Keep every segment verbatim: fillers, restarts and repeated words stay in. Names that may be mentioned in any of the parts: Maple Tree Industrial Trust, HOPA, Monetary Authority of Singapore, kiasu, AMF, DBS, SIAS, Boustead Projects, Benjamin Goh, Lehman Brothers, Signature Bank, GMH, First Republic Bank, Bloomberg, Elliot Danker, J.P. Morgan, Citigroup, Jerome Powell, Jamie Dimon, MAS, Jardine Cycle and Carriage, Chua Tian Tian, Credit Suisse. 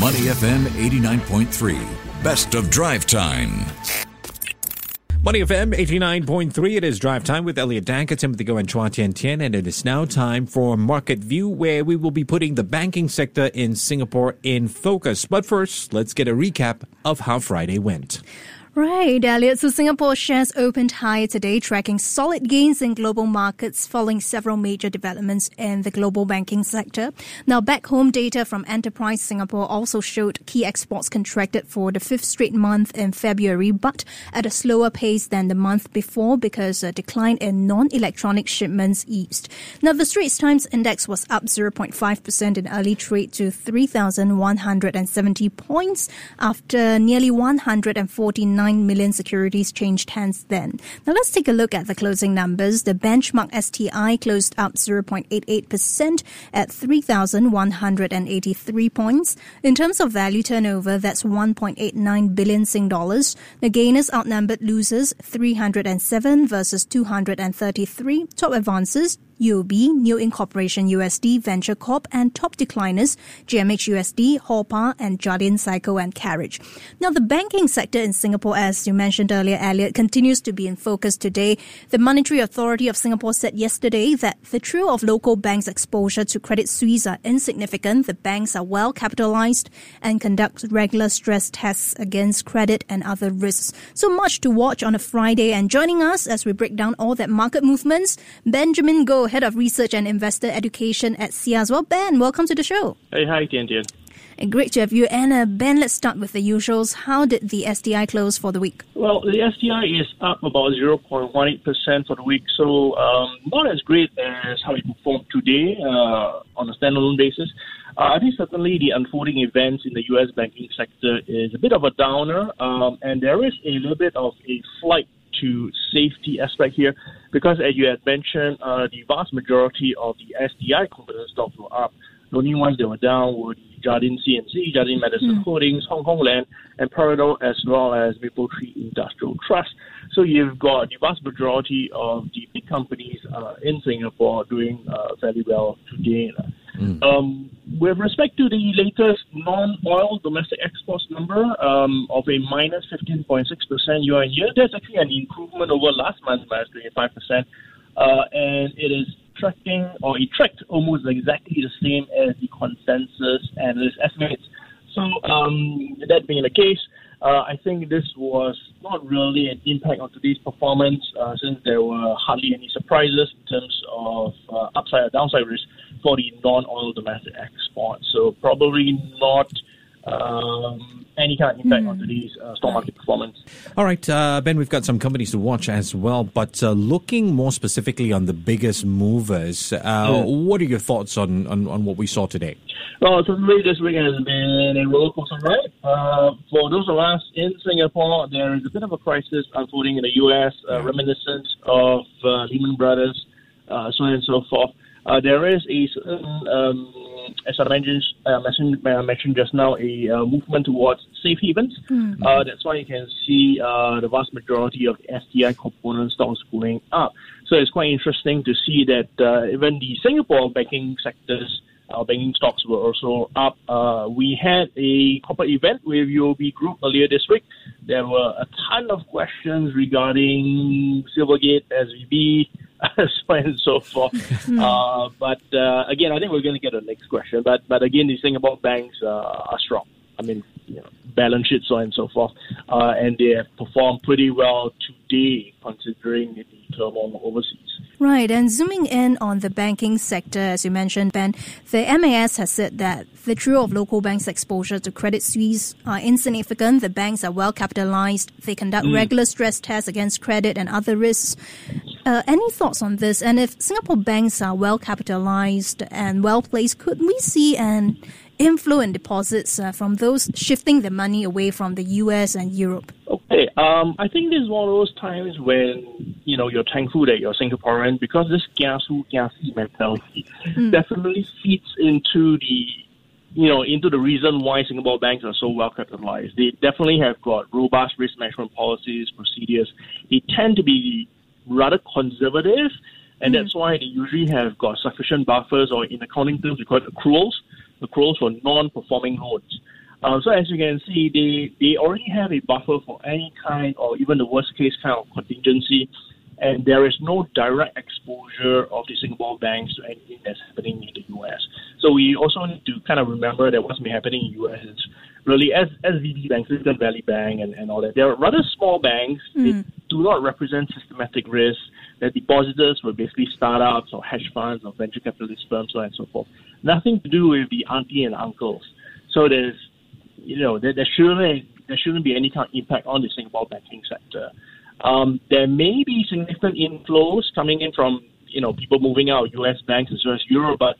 Money F M eighty-nine point three. Best of Drive Time. Money F M eighty-nine point three. It is Drive Time with Elliot Danker, Timothy Goh, and Chua Tian Tian. And it is now time for Market View, where we will be putting the banking sector in Singapore in focus. But first, let's get a recap of how Friday went. Right, Elliot. So Singapore shares opened higher today, tracking solid gains in global markets following several major developments in the global banking sector. Now, back home data from Enterprise Singapore also showed key exports contracted for the fifth straight month in February, but at a slower pace than the month before because a decline in non-electronic shipments eased. Now, the Straits Times Index was up zero point five percent in early trade to three thousand one hundred seventy points after nearly one hundred forty-nine nine million securities changed hands then. Now let's take a look at the closing numbers. The benchmark S T I closed up zero point eight eight percent at three thousand one hundred eighty-three points. In terms of value turnover, that's one point eight nine billion Sing dollars. The gainers outnumbered losers, three hundred seven versus two hundred thirty-three. Top advances, U O B, New Incorporation U S D, Venture Corp, and top decliners, G M H U S D, HOPA, and Jardine Cycle and Carriage. Now, the banking sector in Singapore, as you mentioned earlier, Elliot, continues to be in focus today. The Monetary Authority of Singapore said yesterday that the trio of local banks' exposure to Credit Suisse are insignificant. The banks are well capitalized and conduct regular stress tests against credit and other risks. So much to watch on a Friday. And joining us as we break down all that market movements, Benjamin Goh, Head of Research and Investor Education at S I A S. Well, Ben, welcome to the show. Hey, hi, Tian Tian. Great to have you. And uh, Ben, let's start with the usuals. How did the S T I close for the week? Well, the S T I is up about zero point one eight percent for the week, so um, not as great as how it performed today uh, on a standalone basis. Uh, I think certainly the unfolding events in the U S banking sector is a bit of a downer, um, and there is a little bit of a flight to safety aspect here, because as you had mentioned, uh, the vast majority of the S T I component stocks were up. The only ones that were down were the Jardine C N C, Jardine Madison mm. Holdings, Hong Kong Land, and Peridot, as well as Maple Tree Industrial Trust. So you've got the vast majority of the big companies uh, in Singapore doing uh, fairly well today. Mm. Um, with respect to the latest non-oil domestic exports number um, of a minus fifteen point six percent year-on-year, that's actually an improvement over last month's minus twenty-five percent, uh, and it is tracking, or it tracked almost exactly the same as the consensus analyst estimates. So um, that being the case, uh, I think this was not really an impact on today's performance, uh, since there were hardly any surprises in terms of uh, upside or downside risk for the non-oil domestic export. So probably not um, any kind of impact mm. on today's uh, stock market performance. All right, uh, Ben, we've got some companies to watch as well. But uh, looking more specifically on the biggest movers, uh, yeah. what are your thoughts on, on, on what we saw today? Well, certainly this week has been a roller coaster ride. Uh, for those of us in Singapore, there is a bit of a crisis unfolding in the U S, uh, reminiscent of uh, Lehman Brothers, uh, so on and so forth. Uh, there is a certain, um, as I mentioned, uh, mentioned, uh, mentioned just now, a uh, movement towards safe havens. Mm-hmm. Uh, that's why you can see uh, the vast majority of the S T I component stocks going up. So it's quite interesting to see that uh, even the Singapore banking sectors, our banking stocks were also up. Uh, we had a corporate event with U O B Group earlier this week. There were a ton of questions regarding Silvergate, S V B, so on and so forth. uh, but uh, again, I think we're going to get the next question. But but again, the Singapore banks uh, are strong. I mean, you know, balance sheets, so on and so forth. Uh, and they have performed pretty well today, considering the turmoil overseas. Right, and zooming in on the banking sector, as you mentioned, Ben, the M A S has said that the trio of local banks' exposure to Credit Suisse are insignificant. The banks are well capitalized. They conduct mm. regular stress tests against credit and other risks. Uh, any thoughts on this? And if Singapore banks are well capitalized and well placed, could we see an inflow in deposits uh, from those shifting their money away from the U S and Europe? Okay, um, I think this is one of those times when, you know, you're thankful that you're Singaporean, because this kiasu kiasi mentality mm. definitely feeds into the, you know, into the reason why Singapore banks are so well capitalized. They definitely have got robust risk management policies, procedures. They tend to be rather conservative, and mm. that's why they usually have got sufficient buffers, or in accounting terms, we call it accruals, accruals for non-performing loans. Uh, so as you can see, they, they already have a buffer for any kind or even the worst case kind of contingency. And there is no direct exposure of the Singapore banks to anything that's happening in the U S. So we also need to kind of remember that what's been happening in the U S is really S V B banks, Silicon Valley Bank and, and all that. They are rather small banks. Mm. They do not represent systematic risk. Their depositors were basically startups or hedge funds or venture capitalist firms, so on and so forth. Nothing to do with the auntie and uncles. So there's, you know, there, there, shouldn't, there shouldn't be any kind of impact on the Singapore banking sector. Um, there may be significant inflows coming in from, you know, people moving out of U S banks as well as Europe, but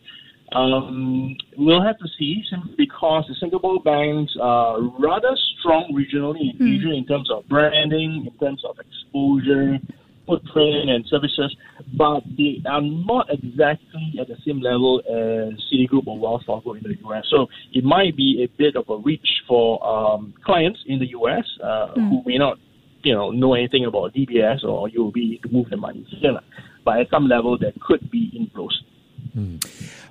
um, we'll have to see, simply because the Singapore banks are rather strong regionally in Asia, mm. in terms of branding, in terms of exposure, footprint and services, but they are not exactly at the same level as Citigroup or Wells Fargo in the U S. So it might be a bit of a reach for um, clients in the U S uh, mm. who may not, you know, know anything about D B S or U O B to move the money. But at some level, there could be inflows. Hmm.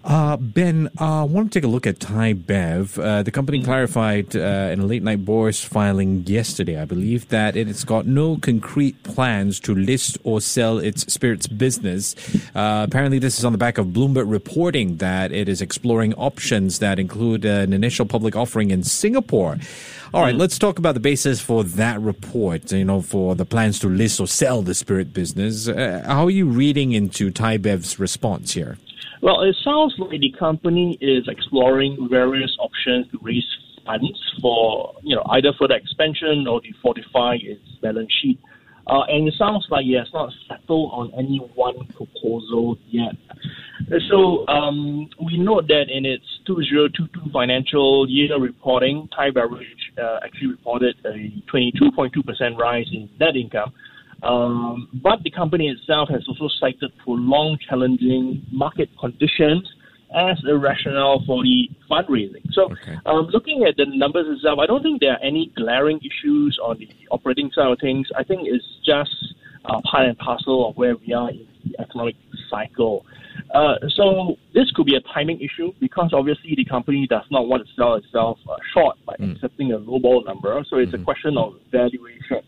Uh, Ben, I uh, want to take a look at Thai Bev. Uh, the company clarified uh, in a late-night Bourse filing yesterday, I believe, that it's got no concrete plans to list or sell its spirits business. Uh, apparently, this is on the back of Bloomberg reporting that it is exploring options that include uh, an initial public offering in Singapore. All right, let's talk about the basis for that report, you know, for the plans to list or sell the spirit business. Uh, how are you reading into Thai Bev's response here? Well, it sounds like the company is exploring various options to raise funds for, you know, either further expansion or to fortify its balance sheet. Uh, and it sounds like it has not settled on any one proposal yet. So um, we note that in its two thousand twenty-two financial year reporting, Thai Beverage uh, actually reported a twenty-two point two percent rise in net income. Um, but the company itself has also cited prolonged challenging market conditions as a rationale for the fundraising. So okay. um, looking at the numbers itself, I don't think there are any glaring issues on the operating side of things. I think it's just uh, part and parcel of where we are in the economic cycle. Uh, so this could be a timing issue, because obviously the company does not want to sell itself uh, short by mm. accepting a lowball number. So it's mm-hmm. a question of valuation.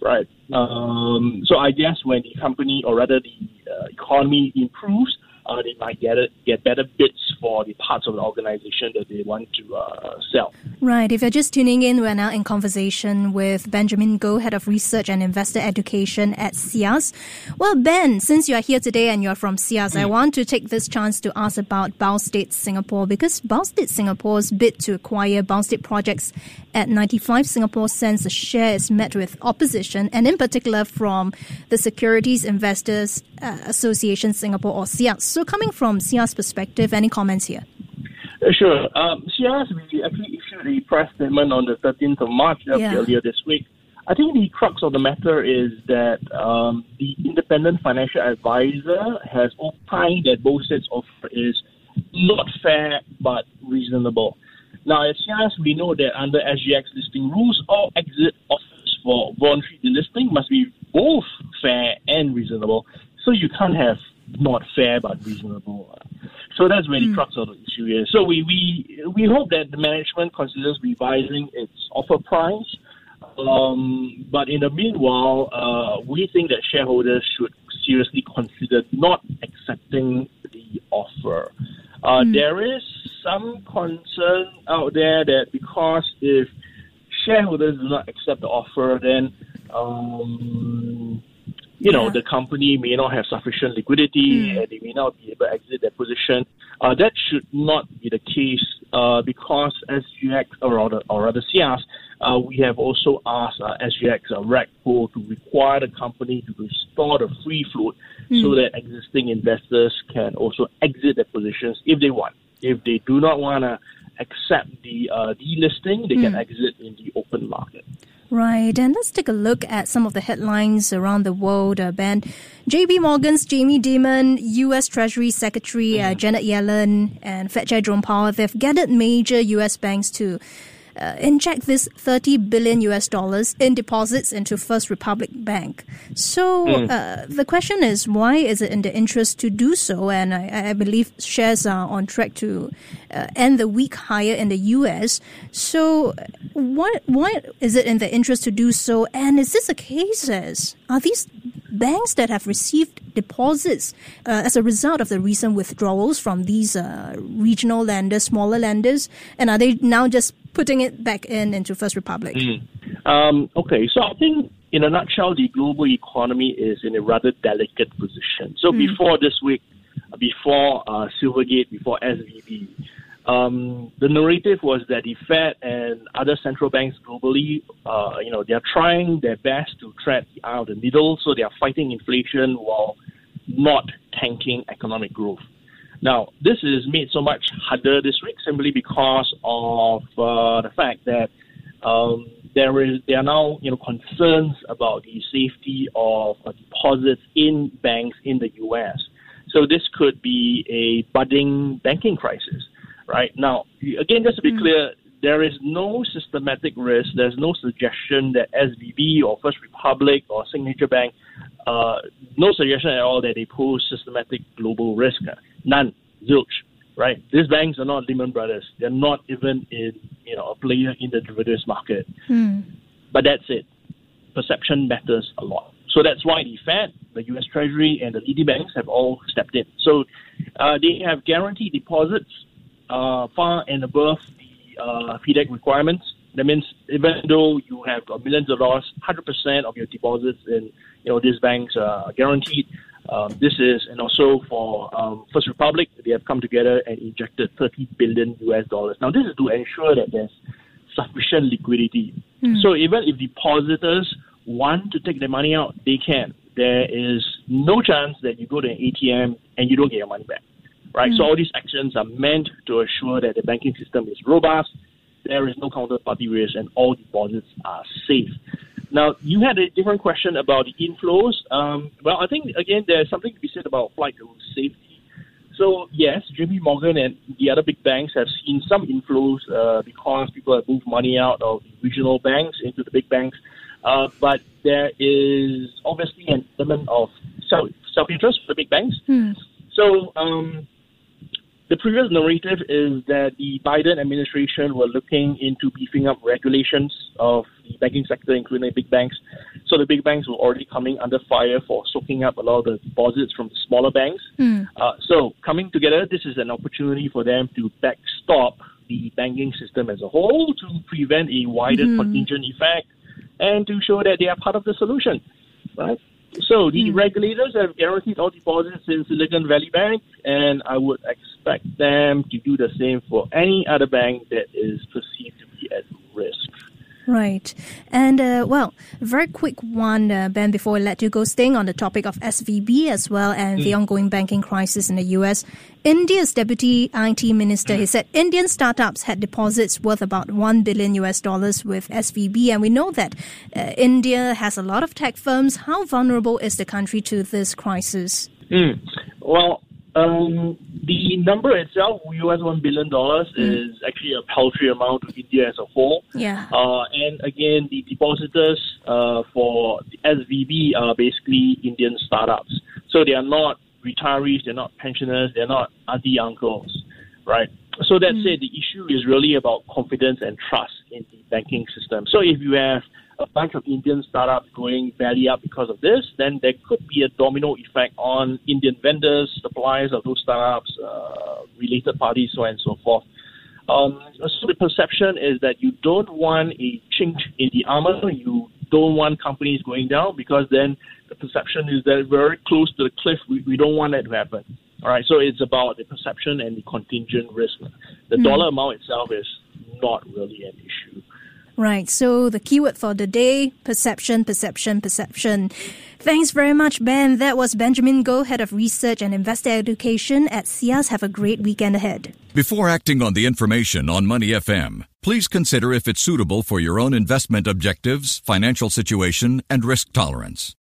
Right. Um, so I guess when the company, or rather the uh, economy improves, uh, they might get a, get better bids for the parts of the organization that they want to uh, sell. Right. If you're just tuning in, we're now in conversation with Benjamin Goh, Head of Research and Investor Education at S I A S. Well, Ben, since you're here today and you're from S I A S, mm. I want to take this chance to ask about Boustead Singapore, because Boustead Singapore's bid to acquire Boustead Projects at ninety-five Singapore cents a share is met with opposition, and in particular from the Securities Investors uh, Association Singapore, or S I A S. So coming from S I A S perspective, any comments here? Sure. Um, S I A S, we actually issued a press statement on the thirteenth of March, yeah. earlier this week. I think the crux of the matter is that um, the independent financial advisor has opined that Boustead's offer is not fair but reasonable. Now, at S I A S, we know that under S G X listing rules, all exit offers for voluntary delisting must be both fair and reasonable. So you can't have not fair but reasonable. So that's where the mm. crux of the issue is. So we, we we hope that the management considers revising its offer price. Um, but in the meanwhile, uh, we think that shareholders should seriously consider not accepting the offer. Uh, mm. There is some concern out there that because if shareholders do not accept the offer, then um, You know, yeah. the company may not have sufficient liquidity, mm. and they may not be able to exit their position. Uh, that should not be the case, uh, because S G X, or rather, or rather S I A S, uh, we have also asked uh, S G X uh, RECO to require the company to restore the free float mm. so that existing investors can also exit their positions if they want. If they do not want to accept the uh, delisting, they mm. can exit in the open market. Right, and let's take a look at some of the headlines around the world, uh, Ben. J P. Morgan's Jamie Dimon, U S Treasury Secretary uh, Janet Yellen, and Fed Chair Jerome Powell, they've gathered major U S banks to uh, inject this thirty billion U S dollars in deposits into First Republic Bank. So mm. uh, the question is, why is it in the interest to do so? And I, I believe shares are on track to uh, end the week higher in the U S. So what, why is it in the interest to do so? And is this the cases? Are these banks that have received deposits uh, as a result of the recent withdrawals from these uh, regional lenders, smaller lenders, and are they now just putting it back in into First Republic? Mm. Um, okay, so I think in a nutshell, the global economy is in a rather delicate position. So mm. before this week, before uh, Silvergate, before S V B, um, the narrative was that the Fed and other central banks globally, uh, you know, they are trying their best to tread the eye of the needle, so they are fighting inflation while not tanking economic growth. Now, this is made so much harder this week simply because of uh, the fact that um, there is there are now you know concerns about the safety of uh, deposits in banks in the U S. So this could be a budding banking crisis, right? Now, again, just to be mm. clear, there is no systematic risk. There's no suggestion that S V B or First Republic or Signature Bank, uh, no suggestion at all that they pose systematic global risk. None. Zilch. Right? These banks are not Lehman Brothers. They're not even in, you know, a player in the derivatives market. Mm. But that's it. Perception matters a lot. So that's why the Fed, the U S Treasury, and the leading banks have all stepped in. So uh, they have guaranteed deposits uh, far and above the uh, F I D C requirements. That means even though you have millions of dollars, one hundred percent of your deposits in, you know, these banks are guaranteed. Um, this is, and also for um, First Republic, they have come together and injected thirty billion U S dollars. Now, this is to ensure that there's sufficient liquidity. Mm. So even if depositors want to take their money out, they can. There is no chance that you go to an A T M and you don't get your money back, right? Mm. So all these actions are meant to assure that the banking system is robust, there is no counterparty risk, and all deposits are safe. Now, you had a different question about the inflows. Um, well, I think, again, there's something to be said about flight to safety. So, yes, J P. Morgan and the other big banks have seen some inflows uh, because people have moved money out of regional banks into the big banks. Uh, but there is obviously an element of self, self-interest for the big banks. Hmm. So um, the previous narrative is that the Biden administration were looking into beefing up regulations of banking sector, including big banks. So the big banks were already coming under fire for soaking up a lot of the deposits from the smaller banks. Mm. Uh, so coming together, this is an opportunity for them to backstop the banking system as a whole to prevent a wider mm. contagion effect and to show that they are part of the solution. Right? So the mm. regulators have guaranteed all deposits in Silicon Valley Bank, and I would expect them to do the same for any other bank that is perceived to be at risk. Right. And, uh, well, very quick one, uh, Ben, before I let you go, staying on the topic of S V B as well and mm. the ongoing banking crisis in the U S. India's deputy I T minister, he said Indian startups had deposits worth about one billion U S dollars with S V B. And we know that uh, India has a lot of tech firms. How vulnerable is the country to this crisis? Mm. Well, um, the number itself, U S one billion dollars, mm. is actually a paltry amount to India as a whole. Yeah. Uh, and again, the depositors uh, for the S V B are basically Indian startups. So they are not retirees, they're not pensioners, they're not auntie uncles, right? So that mm. said, the issue is really about confidence and trust in the banking system. So if you have a bunch of Indian startups going belly up because of this, then there could be a domino effect on Indian vendors, suppliers of those startups, uh, related parties, so on and so forth. Um, so the perception is that you don't want a chink in the armor, you don't want companies going down, because then the perception is that we're very close to the cliff, we, we don't want that to happen. All right, so it's about the perception and the contingent risk. The mm. dollar amount itself is not really an issue. Right, so the keyword for the day, perception, perception, perception. Thanks very much, Ben. That was Benjamin Goh, Head of Research and Investor Education at S I A S. Have a great weekend ahead. Before acting on the information on Money F M, please consider if it's suitable for your own investment objectives, financial situation, and risk tolerance.